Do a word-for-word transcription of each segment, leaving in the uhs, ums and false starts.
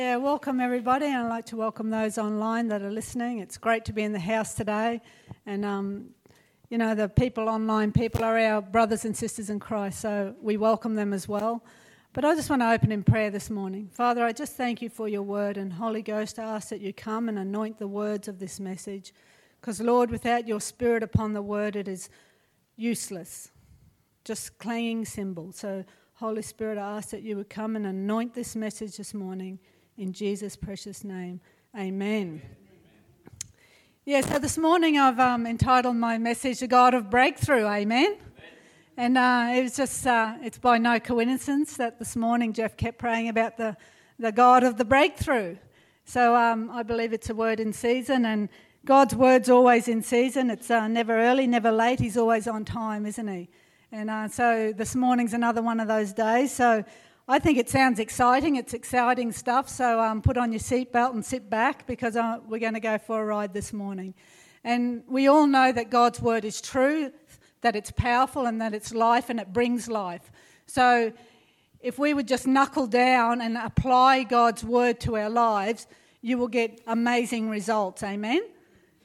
Yeah, welcome everybody, and I'd like to welcome those online that are listening. It's great to be in the house today, and um, you know, the people online, people are our brothers and sisters in Christ, so we welcome them as well. But I just want to open in prayer this morning. Father, I just thank you for your word, and Holy Ghost, I ask that you come and anoint the words of this message, because Lord, without your spirit upon the word, it is useless, just clanging cymbals. So Holy Spirit, I ask that you would come and anoint this message this morning. In Jesus' precious name, amen. amen. Yeah, so this morning I've um, entitled my message, The God of Breakthrough, amen. amen. And uh, it was just, uh, it's by no coincidence that this morning Jeff kept praying about the, the God of the breakthrough. So um, I believe it's a word in season, and God's word's always in season. It's uh, never early, never late. He's always on time, isn't he? And uh, so this morning's another one of those days. So I think it sounds exciting. It's exciting stuff, so um, put on your seatbelt and sit back, because uh, we're going to go for a ride this morning. And we all know that God's word is true, that it's powerful and that it's life and it brings life. So if we would just knuckle down and apply God's word to our lives, you will get amazing results, amen?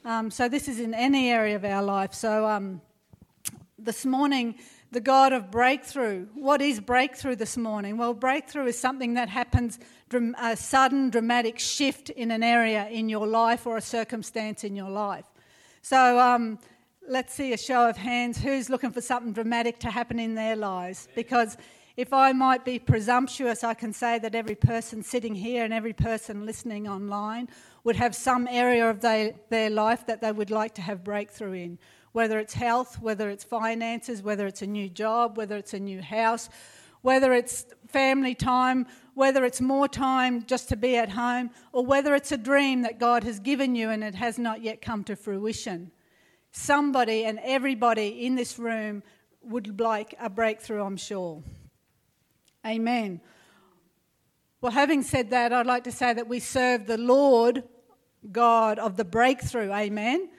Um, so this is in any area of our life. So um, this morning, the God of breakthrough. What is breakthrough this morning? Well, breakthrough is something that happens, a sudden dramatic shift in an area in your life or a circumstance in your life. So um, let's see a show of hands. Who's looking for something dramatic to happen in their lives? Because if I might be presumptuous, I can say that every person sitting here and every person listening online would have some area of they, their life that they would like to have breakthrough in. Whether it's health, whether it's finances, whether it's a new job, whether it's a new house, whether it's family time, whether it's more time just to be at home, or whether it's a dream that God has given you and it has not yet come to fruition. Somebody and everybody in this room would like a breakthrough, I'm sure. Amen. Well, having said that, I'd like to say that we serve the Lord God of the breakthrough. Amen.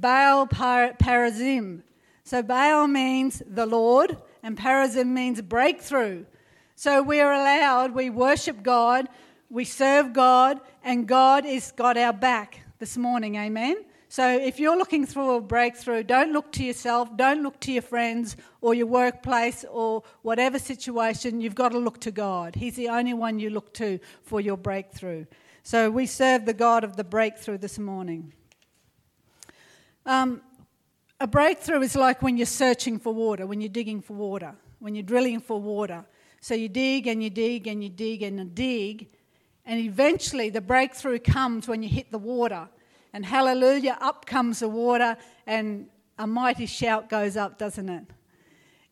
Baal Perazim. So Baal means the Lord, and Perazim means breakthrough. So we're allowed, we worship God, we serve God, and God has got our back this morning, amen? So if you're looking through a breakthrough, don't look to yourself, don't look to your friends or your workplace or whatever situation, you've got to look to God. He's the only one you look to for your breakthrough. So we serve the God of the breakthrough this morning. Um, a breakthrough is like when you're searching for water, when you're digging for water, when you're drilling for water. So you dig and you dig and you dig and you dig, and eventually the breakthrough comes when you hit the water. And hallelujah, up comes the water, and a mighty shout goes up, doesn't it?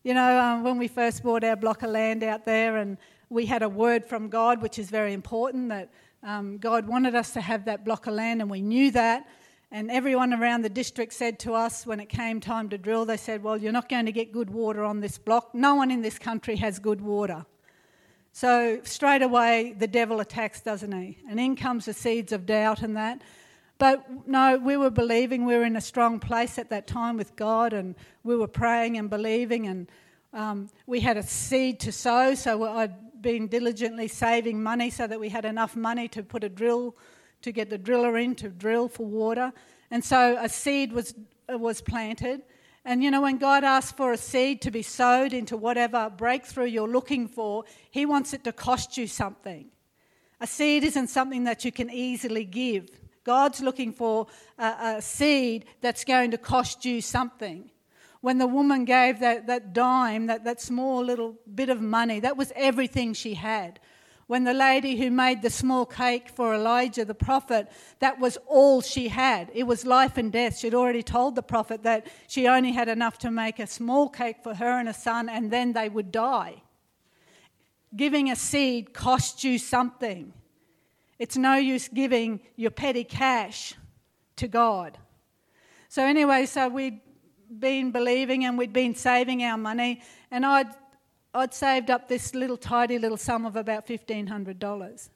You know, um, when we first bought our block of land out there, and we had a word from God, which is very important, that um, God wanted us to have that block of land, and we knew that. And everyone around the district said to us when it came time to drill, they said, well, you're not going to get good water on this block. No one in this country has good water. So straight away, the devil attacks, doesn't he? And in comes the seeds of doubt and that. But no, we were believing. We were in a strong place at that time with God, and we were praying and believing, and um, we had a seed to sow. So I'd been diligently saving money so that we had enough money to put a drill to get the driller in to drill for water. And so a seed was was planted. And, you know, when God asks for a seed to be sowed into whatever breakthrough you're looking for, he wants it to cost you something. A seed isn't something that you can easily give. God's looking for a, a seed that's going to cost you something. When the woman gave that, that dime, that, that small little bit of money, that was everything she had. When the lady who made the small cake for Elijah the prophet, that was all she had. It was life and death. She'd already told the prophet that she only had enough to make a small cake for her and her son, and then they would die. Giving a seed costs you something. It's no use giving your petty cash to God. So anyway, so we'd been believing and we'd been saving our money, and I'd I'd saved up this little tidy little sum of about fifteen hundred dollars.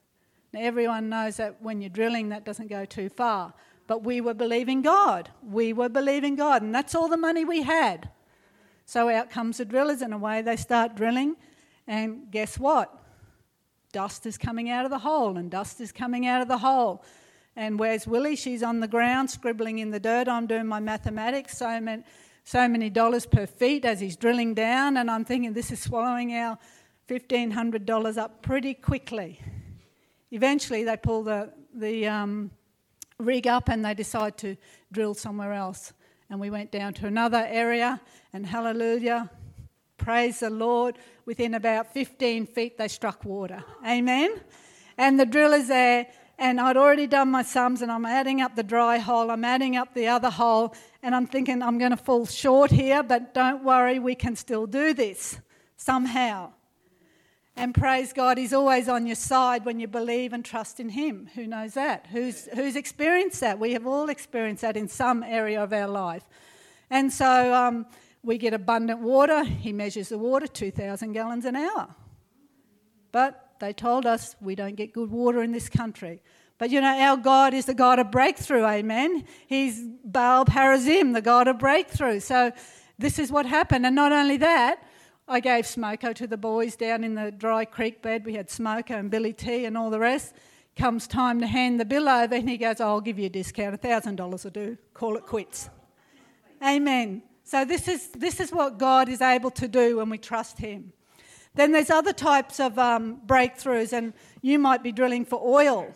Now, everyone knows that when you're drilling, that doesn't go too far. But we were believing God. We were believing God, and that's all the money we had. So out comes the drillers, and away they start drilling. And guess what? dust is coming out of the hole and dust is coming out of the hole. And where's Willie? She's on the ground scribbling in the dirt. I'm doing my mathematics, so many, so many dollars per feet as he's drilling down, and I'm thinking this is swallowing our fifteen hundred dollars up pretty quickly. Eventually they pull the, the um, rig up and they decide to drill somewhere else. And we went down to another area, and hallelujah, praise the Lord, within about fifteen feet they struck water. Amen? And the drill is there, and I'd already done my sums, and I'm adding up the dry hole, I'm adding up the other hole, and I'm thinking I'm going to fall short here, but don't worry, we can still do this somehow. And praise God, He's always on your side when you believe and trust in Him. Who knows that? Who's who's experienced that? We have all experienced that in some area of our life. And so um, we get abundant water. He measures the water, two thousand gallons an hour. But they told us we don't get good water in this country. But, you know, our God is the God of breakthrough, amen? He's Baal Perazim, the God of breakthrough. So this is what happened. And not only that, I gave smoko to the boys down in the dry creek bed. We had smoko and Billy T and all the rest. Comes time to hand the bill over, and he goes, oh, I'll give you a discount, one thousand dollars will do. Call it quits. Amen. So this is this is what God is able to do when we trust Him. Then there's other types of um, breakthroughs, and you might be drilling for oil.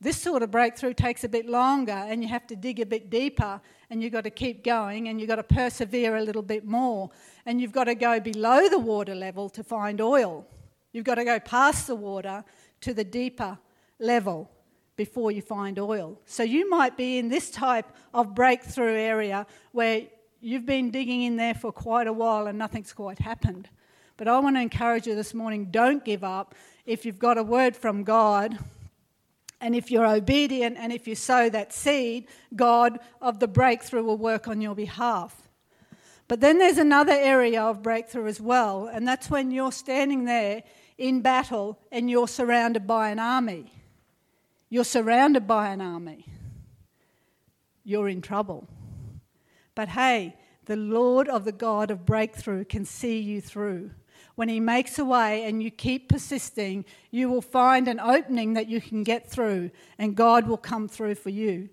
This sort of breakthrough takes a bit longer, and you have to dig a bit deeper, and you've got to keep going, and you've got to persevere a little bit more, and you've got to go below the water level to find oil. You've got to go past the water to the deeper level before you find oil. So you might be in this type of breakthrough area where you've been digging in there for quite a while and nothing's quite happened. But I want to encourage you this morning, don't give up. If you've got a word from God, and if you're obedient and if you sow that seed, God of the breakthrough will work on your behalf. But then there's another area of breakthrough as well, and that's when you're standing there in battle and you're surrounded by an army. You're surrounded by an army. You're in trouble. But hey, the Lord of the God of breakthrough can see you through. When He makes a way and you keep persisting, you will find an opening that you can get through, and God will come through for you.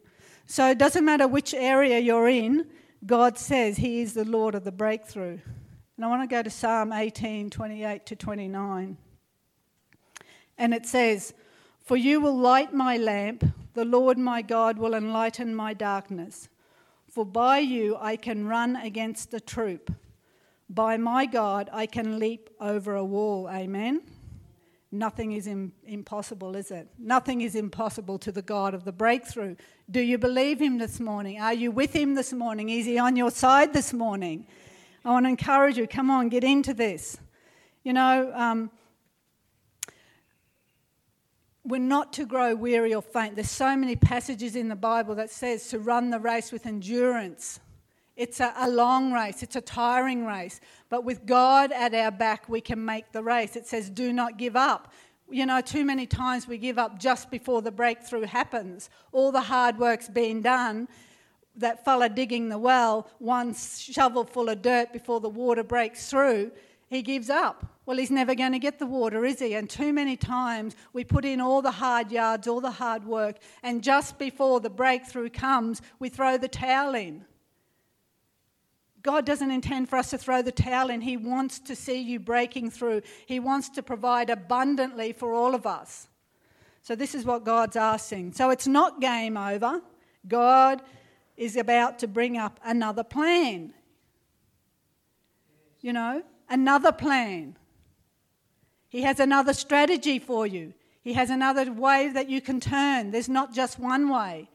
So it doesn't matter which area you're in, God says He is the Lord of the breakthrough. And I want to go to Psalm eighteen, twenty-eight to twenty-nine. And it says, for you will light my lamp, the Lord my God will enlighten my darkness. For by you I can run against a troop. By my God, I can leap over a wall. Amen? Nothing is im- impossible, is it? Nothing is impossible to the God of the breakthrough. Do you believe Him this morning? Are you with Him this morning? Is He on your side this morning? I want to encourage you. Come on, get into this. You know, um, we're not to grow weary or faint. There's so many passages in the Bible that says to run the race with endurance. It's a, a long race. It's a tiring race. But with God at our back, we can make the race. It says, do not give up. You know, too many times we give up just before the breakthrough happens. All the hard work's been done. That fella digging the well, one shovel full of dirt before the water breaks through, he gives up. Well, he's never going to get the water, is he? And too many times we put in all the hard yards, all the hard work, and just before the breakthrough comes, we throw the towel in. God doesn't intend for us to throw the towel in. He wants to see you breaking through. He wants to provide abundantly for all of us. So this is what God's asking. So it's not game over. God is about to bring up another plan. You know, another plan. He has another strategy for you. He has another way that you can turn. There's not just one way.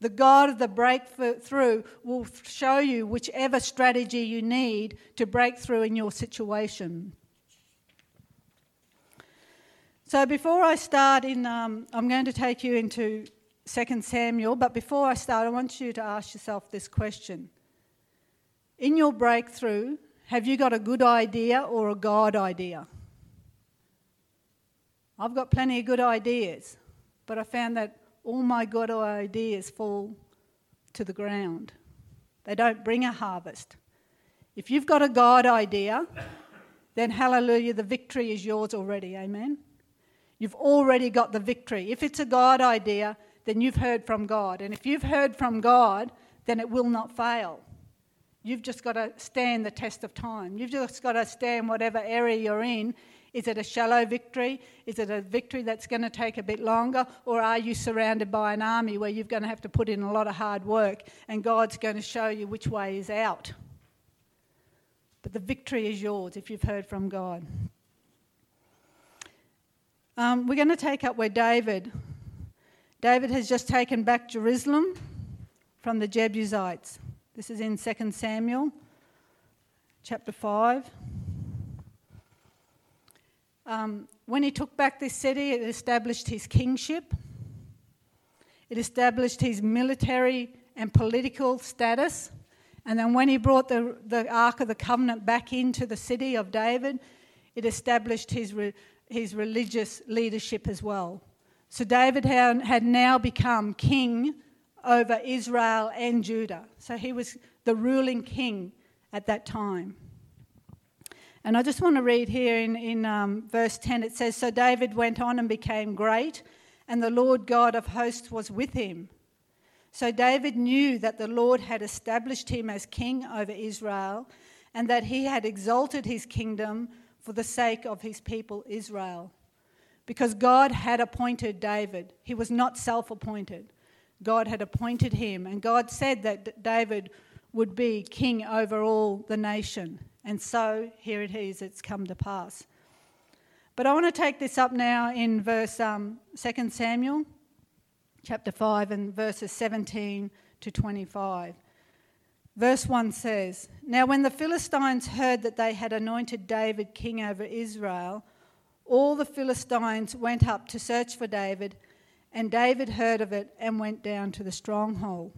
The God of the breakthrough will show you whichever strategy you need to break through in your situation. So before I start in, um, I'm going to take you into Second Samuel, but before I start, I want you to ask yourself this question. In your breakthrough, have you got a good idea or a God idea? I've got plenty of good ideas, but I found that all my good ideas fall to the ground. They don't bring a harvest. If you've got a God idea then hallelujah, the victory is yours already. Amen? You've already got the victory. If it's a God idea, then you've heard from God. And if you've heard from God, then it will not fail. You've just got to stand the test of time. You've just got to stand whatever area you're in. Is it a shallow victory? Is it a victory that's going to take a bit longer? Or are you surrounded by an army where you're going to have to put in a lot of hard work and God's going to show you which way is out? But the victory is yours if you've heard from God. Um, we're going to take up where David... David has just taken back Jerusalem from the Jebusites. This is in Second Samuel, chapter five. Um, when he took back this city, it established his kingship. It established his military and political status. And then when he brought the, the Ark of the Covenant back into the city of David, it established his, re, his religious leadership as well. So David had now become king over Israel and Judah. So he was the ruling king at that time. And I just want to read here in, in um, verse ten, it says, "So David went on and became great, and the Lord God of hosts was with him. So David knew that the Lord had established him as king over Israel, and that he had exalted his kingdom for the sake of his people Israel." Because God had appointed David. He was not self-appointed. God had appointed him. And God said that David would be king over all the nation. And so, here it is, it's come to pass. But I want to take this up now in verse um, Second Samuel, chapter five, and verses seventeen to twenty-five. Verse one says, "Now when the Philistines heard that they had anointed David king over Israel, all the Philistines went up to search for David, and David heard of it and went down to the stronghold."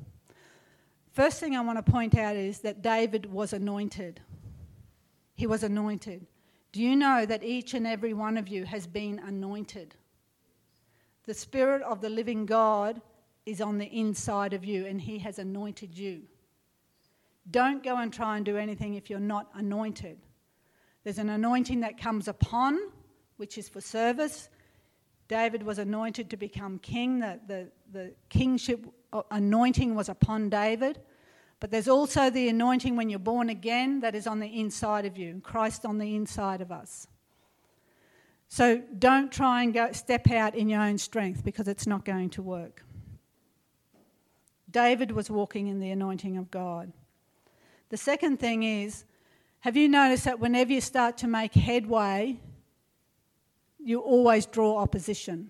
First thing I want to point out is that David was anointed. He was anointed. Do you know that each and every one of you has been anointed? The Spirit of the living God is on the inside of you, and He has anointed you. Don't go and try and do anything if you're not anointed. There's an anointing that comes upon, which is for service. David was anointed to become king. The, the, the kingship anointing was upon David. But there's also the anointing when you're born again that is on the inside of you, Christ on the inside of us. So don't try and go step out in your own strength, because it's not going to work. David was walking in the anointing of God. The second thing is, have you noticed that whenever you start to make headway, you always draw opposition?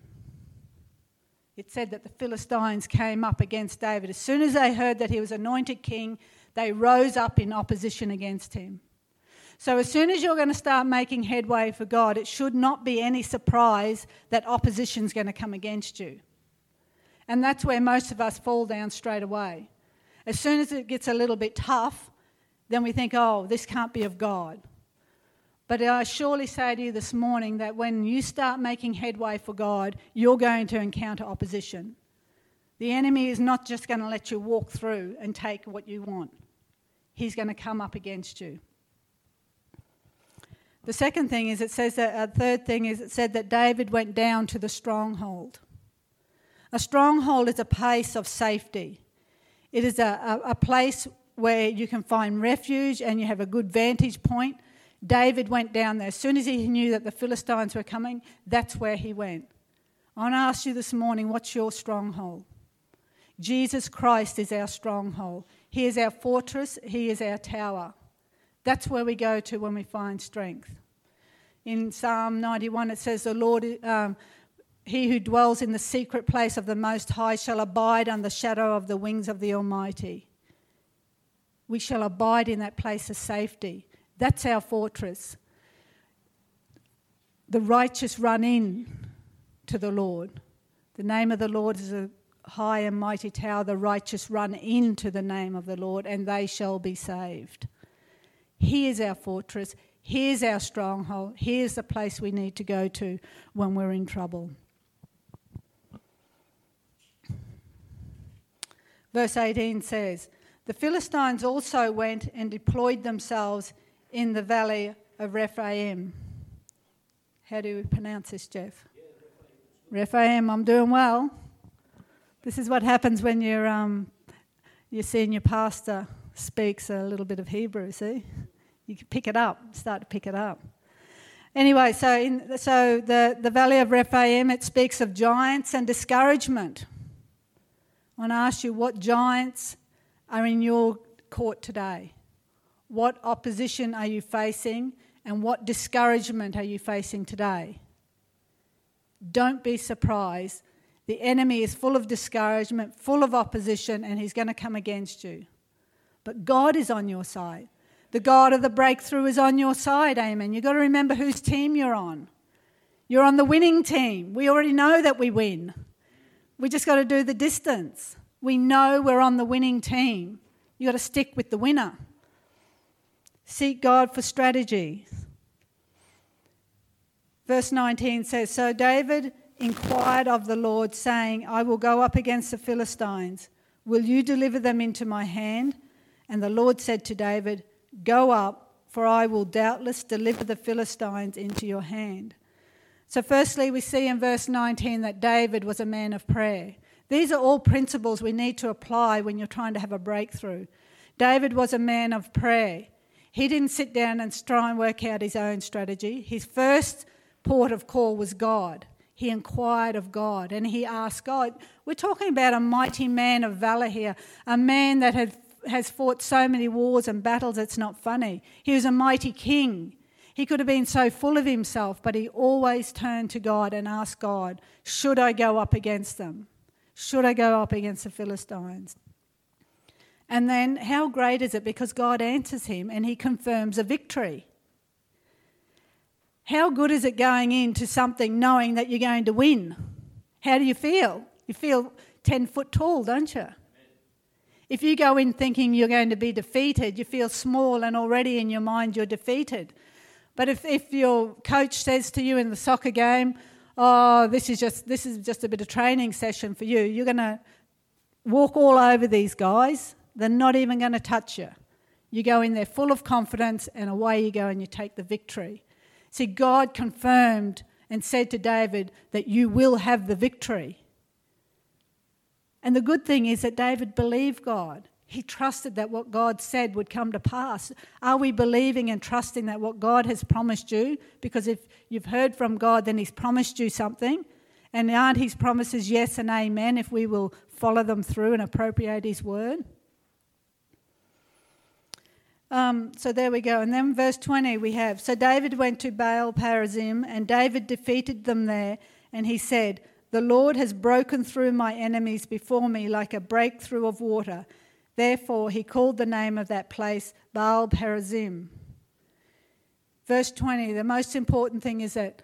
It said that the Philistines came up against David. As soon as they heard that he was anointed king, they rose up in opposition against him. So as soon as you're going to start making headway for God, it should not be any surprise that opposition's going to come against you. And that's where most of us fall down straight away. As soon as it gets a little bit tough, then we think, oh, this can't be of God. But I surely say to you this morning that when you start making headway for God, you're going to encounter opposition. The enemy is not just going to let you walk through and take what you want. He's going to come up against you. The second thing is, it says that, our third thing is, it said that David went down to the stronghold. A stronghold is a place of safety. It is a, a, a place where you can find refuge and you have a good vantage point. David went down there. As soon as he knew that the Philistines were coming, that's where he went. I want to ask you this morning, what's your stronghold? Jesus Christ is our stronghold. He is our fortress. He is our tower. That's where we go to when we find strength. In Psalm ninety-one, it says, "The Lord, um, he who dwells in the secret place of the Most High shall abide under the shadow of the wings of the Almighty." We shall abide in that place of safety. That's our fortress. The righteous run in to the Lord. The name of the Lord is a high and mighty tower. The righteous run into the name of the Lord, and they shall be saved. He is our fortress. He is our stronghold. He is the place we need to go to when we're in trouble. Verse eighteen says, "The Philistines also went and deployed themselves in the valley of Rephaim. How do we pronounce this, Jeff? Yeah, Rephaim, I'm doing well. This is what happens when you're, um, your senior pastor speaks a little bit of Hebrew, see? You can pick it up, start to pick it up. Anyway, so in, so the, the Valley of Rephaim, it speaks of giants and discouragement. I want to ask you, what giants are in your court today? What opposition are you facing, and what discouragement are you facing today? Don't be surprised. The enemy is full of discouragement, full of opposition, and he's going to come against you. But God is on your side. The God of the breakthrough is on your side, amen. You've got to remember whose team you're on. You're on the winning team. We already know that we win. We just got to do the distance. We know we're on the winning team. You've got to stick with the winner. Seek God for strategy. Verse nineteen says, so David inquired of the Lord, saying, I will go up against the Philistines. Will you deliver them into my hand? And the Lord said to David, go up, for I will doubtless deliver the Philistines into your hand. So firstly, we see in verse nineteen that David was a man of prayer. These are all principles we need to apply when you're trying to have a breakthrough. David was a man of prayer. He didn't sit down and try and work out his own strategy. His first port of call was God. He inquired of God and he asked God. We're talking about a mighty man of valour here, a man that had, has fought so many wars and battles it's not funny. He was a mighty king. He could have been so full of himself, but he always turned to God and asked God, should I go up against them? Should I go up against the Philistines? And then how great is it because God answers him and he confirms a victory. How good is it going into something knowing that you're going to win? How do you feel? You feel ten foot tall, don't you? Amen. If you go in thinking you're going to be defeated, you feel small and already in your mind you're defeated. But if, if your coach says to you in the soccer game, oh, this is just this is just a bit of training session for you, you're going to walk all over these guys. They're not even going to touch you. You go in there full of confidence and away you go and you take the victory. See, God confirmed and said to David that you will have the victory. And the good thing is that David believed God. He trusted that what God said would come to pass. Are we believing and trusting that what God has promised you? Because if you've heard from God, then he's promised you something. And aren't his promises yes and amen if we will follow them through and appropriate his word? Um, so there we go. And then verse twenty we have, so David went to Baal Perazim and David defeated them there. And he said, the Lord has broken through my enemies before me like a breakthrough of water. Therefore he called the name of that place Baal Perazim. Verse twenty, the most important thing is that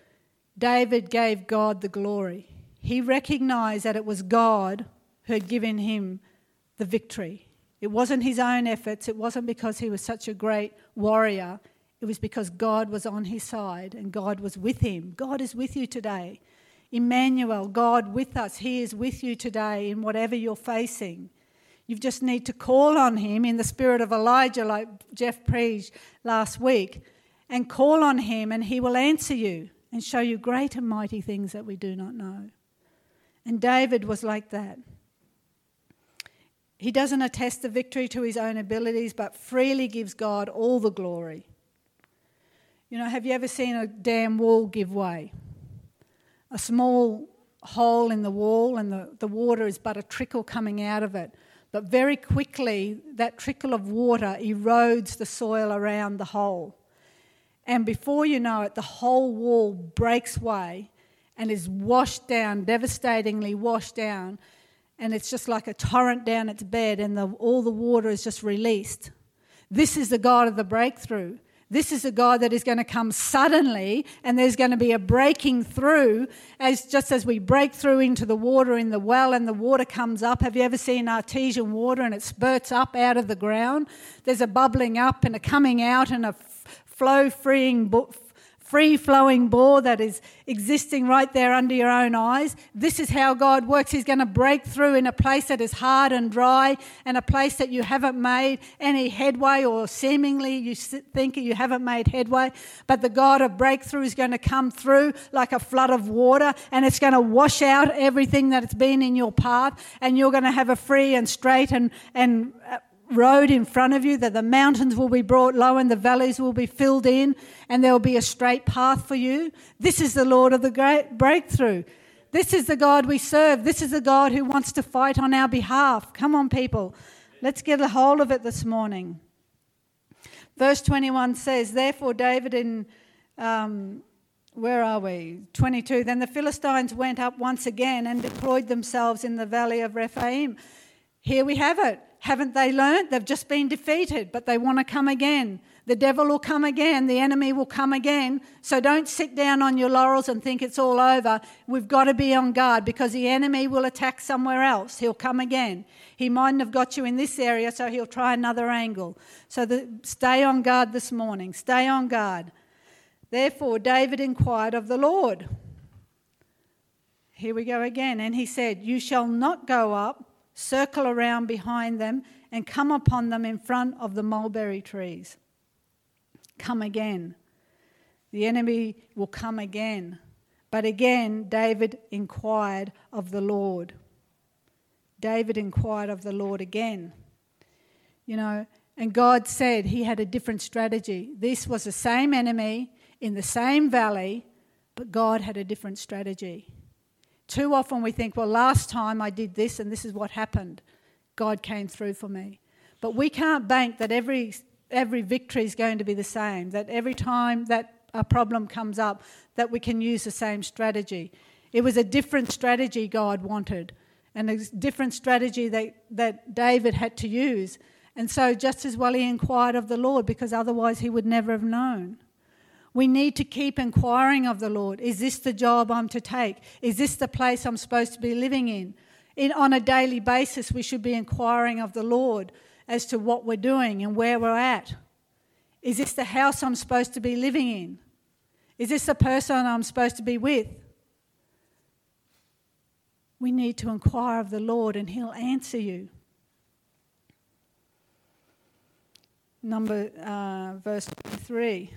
David gave God the glory. He recognised that it was God who had given him the victory. It wasn't his own efforts. It wasn't because he was such a great warrior. It was because God was on his side and God was with him. God is with you today. Emmanuel, God with us. He is with you today in whatever you're facing. You just need to call on him in the spirit of Elijah, like Jeff preached last week, and call on him and he will answer you and show you great and mighty things that we do not know. And David was like that. He doesn't attest the victory to his own abilities, but freely gives God all the glory. You know, have you ever seen a dam wall give way? A small hole in the wall and the, the water is but a trickle coming out of it. But very quickly, that trickle of water erodes the soil around the hole. And before you know it, the whole wall breaks away and is washed down, devastatingly washed down. And it's just like a torrent down its bed and the, all the water is just released. This is the God of the breakthrough. This is the God that is going to come suddenly and there's going to be a breaking through as just as we break through into the water in the well and the water comes up. Have you ever seen artesian water and it spurts up out of the ground? There's a bubbling up and a coming out and a flow freeing free-flowing bore that is existing right there under your own eyes. This is how God works. He's going to break through in a place that is hard and dry and a place that you haven't made any headway, or seemingly you think you haven't made headway. But the God of breakthrough is going to come through like a flood of water, and it's going to wash out everything that's been in your path, and you're going to have a free and straight and... and uh, road in front of you, that the mountains will be brought low and the valleys will be filled in, and there will be a straight path for you. This is the Lord of the great breakthrough. This is the God we serve. This is the God who wants to fight on our behalf. Come on, people. Let's get a hold of it this morning. Verse twenty-one says, therefore David in, um, where are we? twenty-two, then the Philistines went up once again and deployed themselves in the valley of Rephaim. Here we have it. Haven't they learned? They've just been defeated, but they want to come again. The devil will come again. The enemy will come again. So don't sit down on your laurels and think it's all over. We've got to be on guard, because the enemy will attack somewhere else. He'll come again. He mightn't have got you in this area, so he'll try another angle. So the, stay on guard this morning. Stay on guard. Therefore, David inquired of the Lord. Here we go again. And he said, you shall not go up, circle around behind them, and come upon them in front of the mulberry trees. Come again. The enemy will come again. But again, David inquired of the Lord. David inquired of the Lord again. You know, and God said he had a different strategy. This was the same enemy in the same valley, but God had a different strategy. Too often we think, well, last time I did this and this is what happened. God came through for me. But we can't bank that every every victory is going to be the same, that every time that a problem comes up that we can use the same strategy. It was a different strategy God wanted, and a different strategy that, that David had to use. And so just as well he inquired of the Lord, because otherwise he would never have known. We need to keep inquiring of the Lord. Is this the job I'm to take? Is this the place I'm supposed to be living in? In on a daily basis, we should be inquiring of the Lord as to what we're doing and where we're at. Is this the house I'm supposed to be living in? Is this the person I'm supposed to be with? We need to inquire of the Lord, and he'll answer you. Number, uh, verse twenty-three.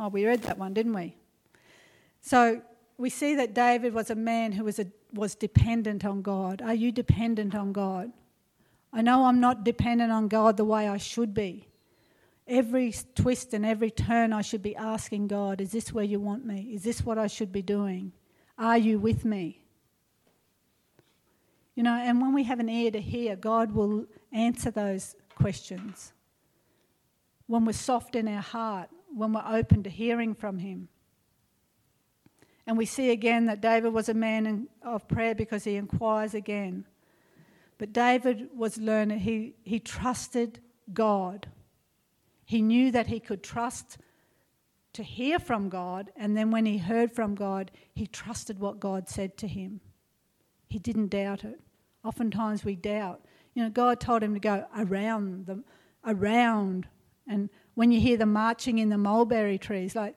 Oh, we read that one, didn't we? So we see that David was a man who was a, was dependent on God. Are you dependent on God? I know I'm not dependent on God the way I should be. Every twist and every turn I should be asking God, is this where you want me? Is this what I should be doing? Are you with me? You know, and when we have an ear to hear, God will answer those questions. When we're soft in our heart, when we're open to hearing from him. And we see again that David was a man of prayer, because he inquires again. But David was learning. He, he trusted God. He knew that he could trust to hear from God, and then when he heard from God, he trusted what God said to him. He didn't doubt it. Oftentimes we doubt. You know, God told him to go around them, around and when you hear the marching in the mulberry trees, like,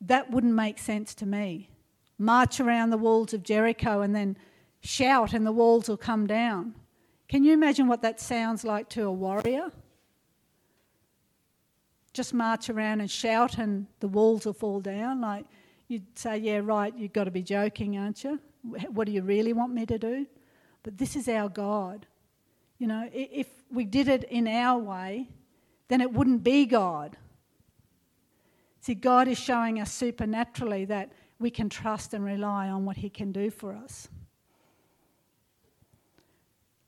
that wouldn't make sense to me. March around the walls of Jericho and then shout and the walls will come down. Can you imagine what that sounds like to a warrior? Just march around and shout and the walls will fall down. Like, you'd say, yeah, right, you've got to be joking, aren't you? What do you really want me to do? But this is our God. You know, if we did it in our way, then it wouldn't be God. See, God is showing us supernaturally that we can trust and rely on what he can do for us.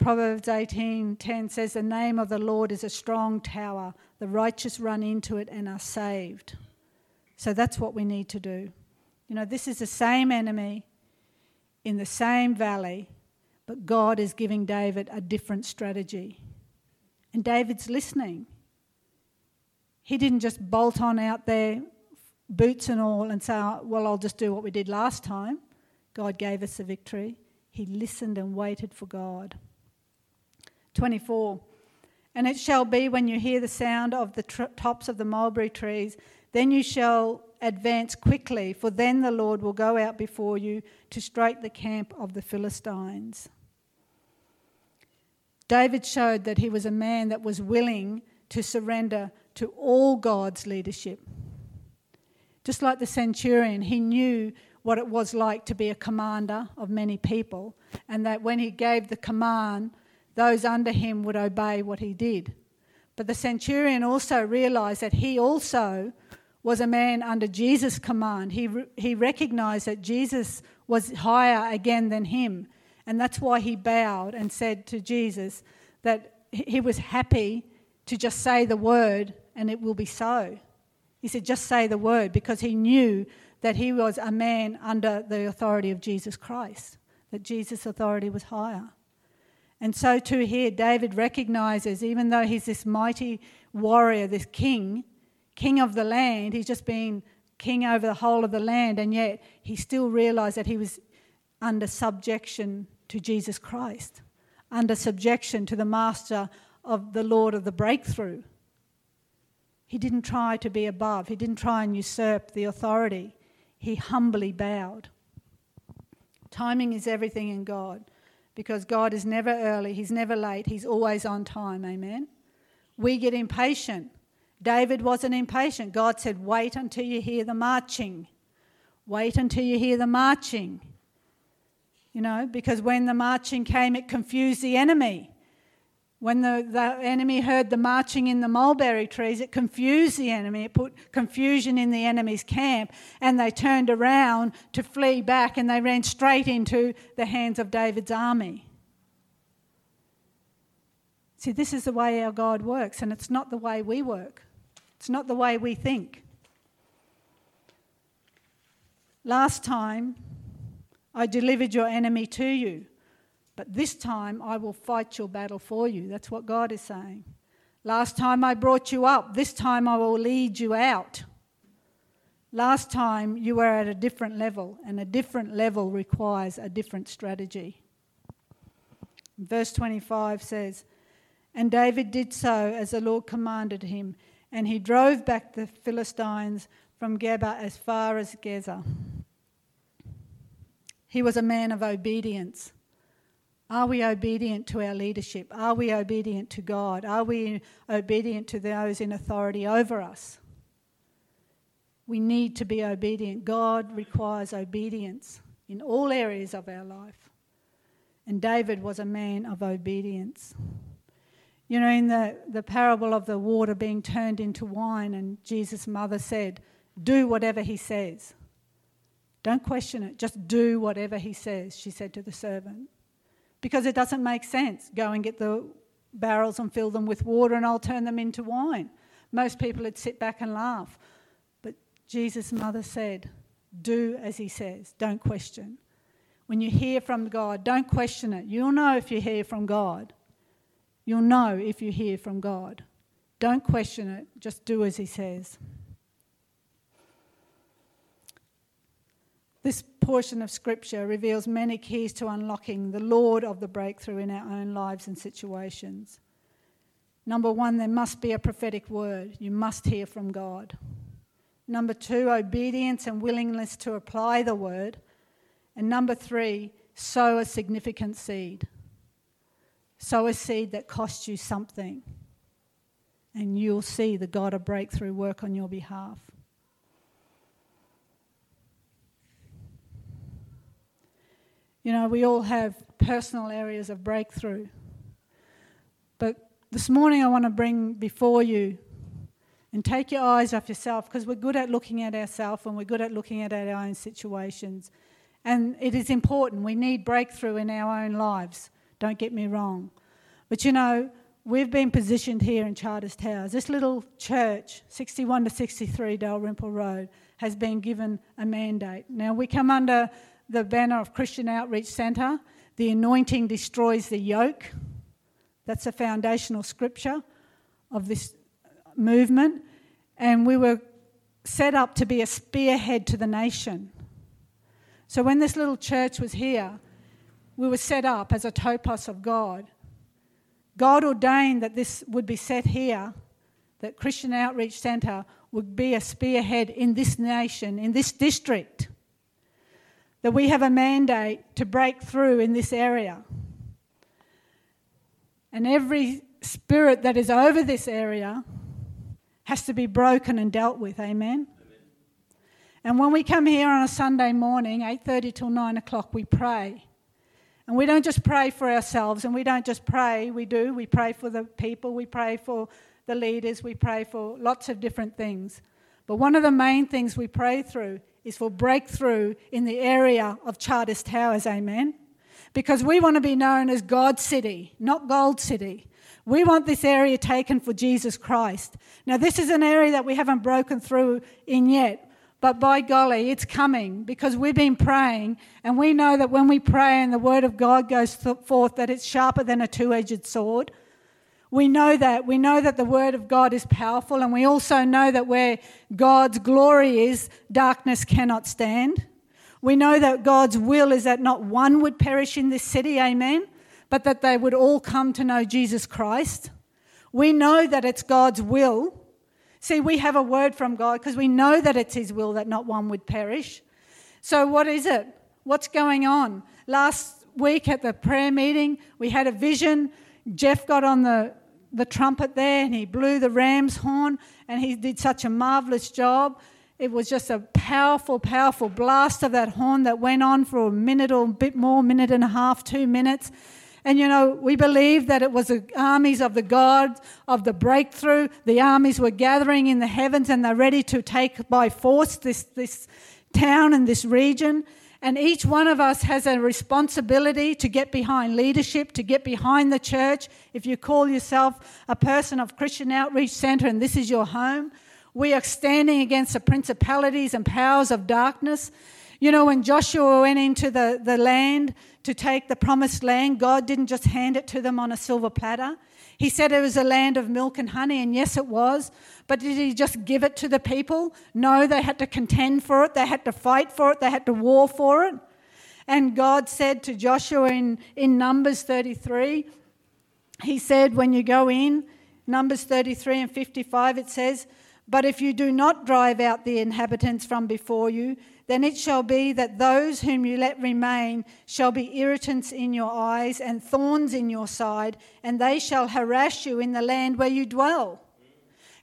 Proverbs eighteen ten says, the name of the Lord is a strong tower. The righteous run into it and are saved. So that's what we need to do. You know, this is the same enemy in the same valley, but God is giving David a different strategy. And David's listening. He didn't just bolt on out there, boots and all, and say, oh, well, I'll just do what we did last time. God gave us the victory. He listened and waited for God. twenty-four, and it shall be when you hear the sound of the tr- tops of the mulberry trees Then you shall advance quickly, for then the Lord will go out before you to strike the camp of the Philistines." David showed that he was a man that was willing to surrender to all God's leadership. Just like the centurion, he knew what it was like to be a commander of many people, and that when he gave the command, those under him would obey what he did. But the centurion also realised that he also was a man under Jesus' command. He re- he recognised that Jesus was higher again than him, and that's why he bowed and said to Jesus that he was happy to just say the word and it will be so. He said, just say the word, because he knew that he was a man under the authority of Jesus Christ, that Jesus' authority was higher. And so too here, David recognises, even though he's this mighty warrior, this king, king of the land, he's just been king over the whole of the land, and yet he still realised that he was under subjection to Jesus Christ, under subjection to the master of the Lord of the breakthrough. He didn't try to be above. He didn't try and usurp the authority. He humbly bowed. Timing is everything in God, because God is never early. He's never late. He's always on time. Amen. We get impatient. David wasn't impatient. God said, wait until you hear the marching. Wait until you hear the marching. You know, because when the marching came, it confused the enemy. When the, the enemy heard the marching in the mulberry trees, it confused the enemy. It put confusion in the enemy's camp, and they turned around to flee back, and they ran straight into the hands of David's army. See, this is the way our God works, and it's not the way we work. It's not the way we think. Last time, I delivered your enemy to you. But this time I will fight your battle for you. That's what God is saying. Last time I brought you up, this time I will lead you out. Last time you were at a different level, and a different level requires a different strategy. Verse twenty-five says, "And David did so as the Lord commanded him, and he drove back the Philistines from Geba as far as Gezer." He was a man of obedience. Are we obedient to our leadership? Are we obedient to God? Are we obedient to those in authority over us? We need to be obedient. God requires obedience in all areas of our life. And David was a man of obedience. You know, in the, the parable of the water being turned into wine, and Jesus' mother said, "Do whatever he says. Don't question it. Just do whatever he says," she said to the servant. Because it doesn't make sense. Go and get the barrels and fill them with water and I'll turn them into wine. Most people would sit back and laugh. But Jesus' mother said, do as he says. Don't question. When you hear from God, don't question it. You'll know if you hear from God. You'll know if you hear from God. Don't question it. Just do as he says. This portion of Scripture reveals many keys to unlocking the Lord of the breakthrough in our own lives and situations. Number one, there must be a prophetic word. You must hear from God. Number two, obedience and willingness to apply the word. And number three, sow a significant seed. Sow a seed that costs you something, and you'll see the God of breakthrough work on your behalf. You know, we all have personal areas of breakthrough. But this morning I want to bring before you, and take your eyes off yourself, because we're good at looking at ourselves and we're good at looking at our own situations. And it is important. We need breakthrough in our own lives. Don't get me wrong. But, you know, we've been positioned here in Charters Towers. This little church, sixty-one to sixty-three Dalrymple Road, has been given a mandate. Now, we come under the banner of Christian Outreach Centre. The anointing destroys the yoke. That's a foundational scripture of this movement. And we were set up to be a spearhead to the nation. So when this little church was here, we were set up as a topos of God. God ordained that this would be set here, that Christian Outreach Centre would be a spearhead in this nation, in this district, that we have a mandate to break through in this area. And every spirit that is over this area has to be broken and dealt with, amen? Amen. And when we come here on a Sunday morning, eight thirty till nine o'clock, we pray. And we don't just pray for ourselves, and we don't just pray, we do, we pray for the people, we pray for the leaders, we pray for lots of different things. But one of the main things we pray through is for breakthrough in the area of Charters Towers, amen? Because we want to be known as God City, not Gold City. We want this area taken for Jesus Christ. Now, this is an area that we haven't broken through in yet, but by golly, it's coming because we've been praying, and we know that when we pray and the Word of God goes forth, that it's sharper than a two-edged sword. We know that. We know that the Word of God is powerful, and we also know that where God's glory is, darkness cannot stand. We know that God's will is that not one would perish in this city, amen, but that they would all come to know Jesus Christ. We know that it's God's will. See, we have a word from God because we know that it's His will that not one would perish. So what is it? What's going on? Last week at the prayer meeting, we had a vision. Jeff got on the, the trumpet there and he blew the ram's horn, and he did such a marvellous job. It was just a powerful, powerful blast of that horn that went on for a minute or a bit more, minute and a half, two minutes. And, you know, we believe that it was the armies of the God, of the breakthrough. The armies were gathering in the heavens, and they're ready to take by force this, this town and this region. And each one of us has a responsibility to get behind leadership, to get behind the church. If you call yourself a person of Christian Outreach Centre and this is your home, we are standing against the principalities and powers of darkness. You know, when Joshua went into the, the land to take the promised land, God didn't just hand it to them on a silver platter. He said it was a land of milk and honey, and yes, it was. But did he just give it to the people? No, they had to contend for it. They had to fight for it. They had to war for it. And God said to Joshua in, in Numbers thirty-three, he said, when you go in, Numbers thirty-three and fifty-five, it says, "But if you do not drive out the inhabitants from before you, then it shall be that those whom you let remain shall be irritants in your eyes and thorns in your side, and they shall harass you in the land where you dwell."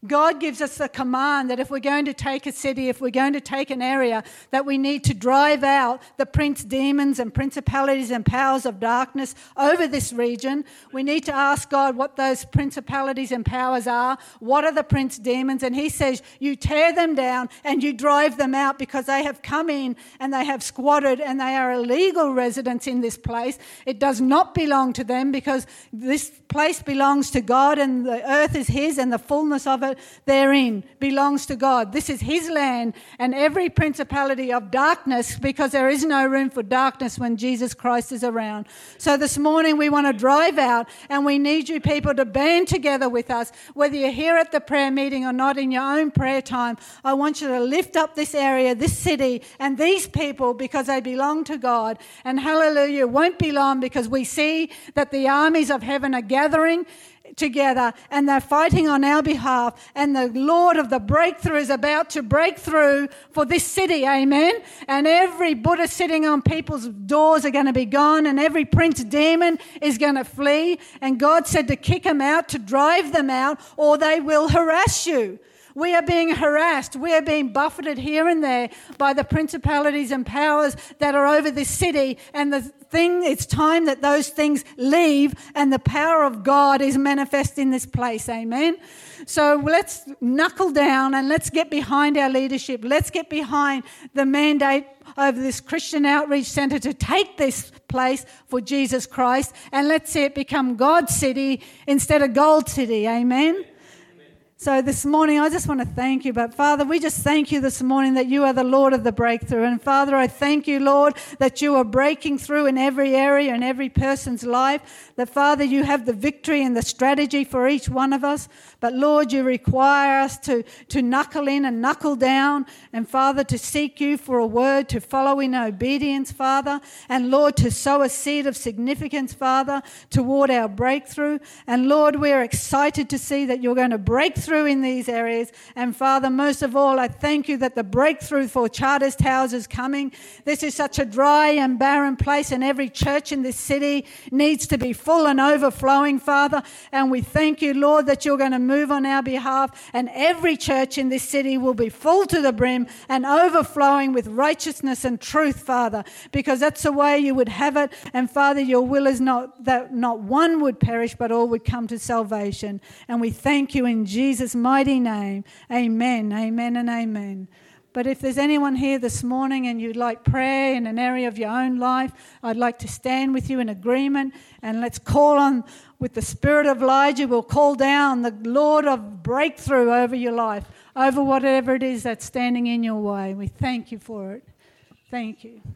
God gives us the command that if we're going to take a city, if we're going to take an area, that we need to drive out the prince demons and principalities and powers of darkness over this region. We need to ask God what those principalities and powers are. What are the prince demons? And He says, you tear them down and you drive them out, because they have come in and they have squatted and they are illegal residents in this place. It does not belong to them, because this place belongs to God, and the earth is His and the fullness of it therein belongs to God. This is His land, and every principality of darkness, because there is no room for darkness when Jesus Christ is around. So this morning we want to drive out, and we need you people to band together with us, whether you're here at the prayer meeting or not, in your own prayer time. I want you to lift up this area, this city, and these people, because they belong to God. And hallelujah, it won't be long, because we see that the armies of heaven are gathering together, and they're fighting on our behalf, and the Lord of the breakthrough is about to break through for this city, amen. And every Buddha sitting on people's doors are going to be gone, and every prince demon is going to flee. And God said to kick them out, to drive them out, or they will harass you. We are being harassed. We are being buffeted here and there by the principalities and powers that are over this city. And the thing, it's time that those things leave and the power of God is manifest in this place. Amen. So let's knuckle down and let's get behind our leadership. Let's get behind the mandate over this Christian Outreach Centre to take this place for Jesus Christ. And let's see it become God's city instead of Gold City. Amen. So this morning, I just want to thank you. But Father, we just thank you this morning that you are the Lord of the breakthrough. And Father, I thank you, Lord, that you are breaking through in every area, in every person's life. That Father, you have the victory and the strategy for each one of us. But Lord, you require us to, to knuckle in and knuckle down. And Father, to seek you for a word, to follow in obedience, Father. And Lord, to sow a seed of significance, Father, toward our breakthrough. And Lord, we are excited to see that you're going to break through breakthrough in these areas. And Father, most of all, I thank you that the breakthrough for Charters Towers is coming. This is such a dry and barren place, and every church in this city needs to be full and overflowing, Father. And we thank you, Lord, that you're going to move on our behalf, and every church in this city will be full to the brim and overflowing with righteousness and truth, Father, because that's the way you would have it. And Father, your will is not that not one would perish, but all would come to salvation. And we thank you in Jesus' mighty name. Amen, amen and amen. But if there's anyone here this morning and you'd like prayer in an area of your own life, I'd like to stand with you in agreement, and let's call on with the spirit of Elijah. We'll call down the Lord of breakthrough over your life, over whatever it is that's standing in your way. We thank you for it. Thank you.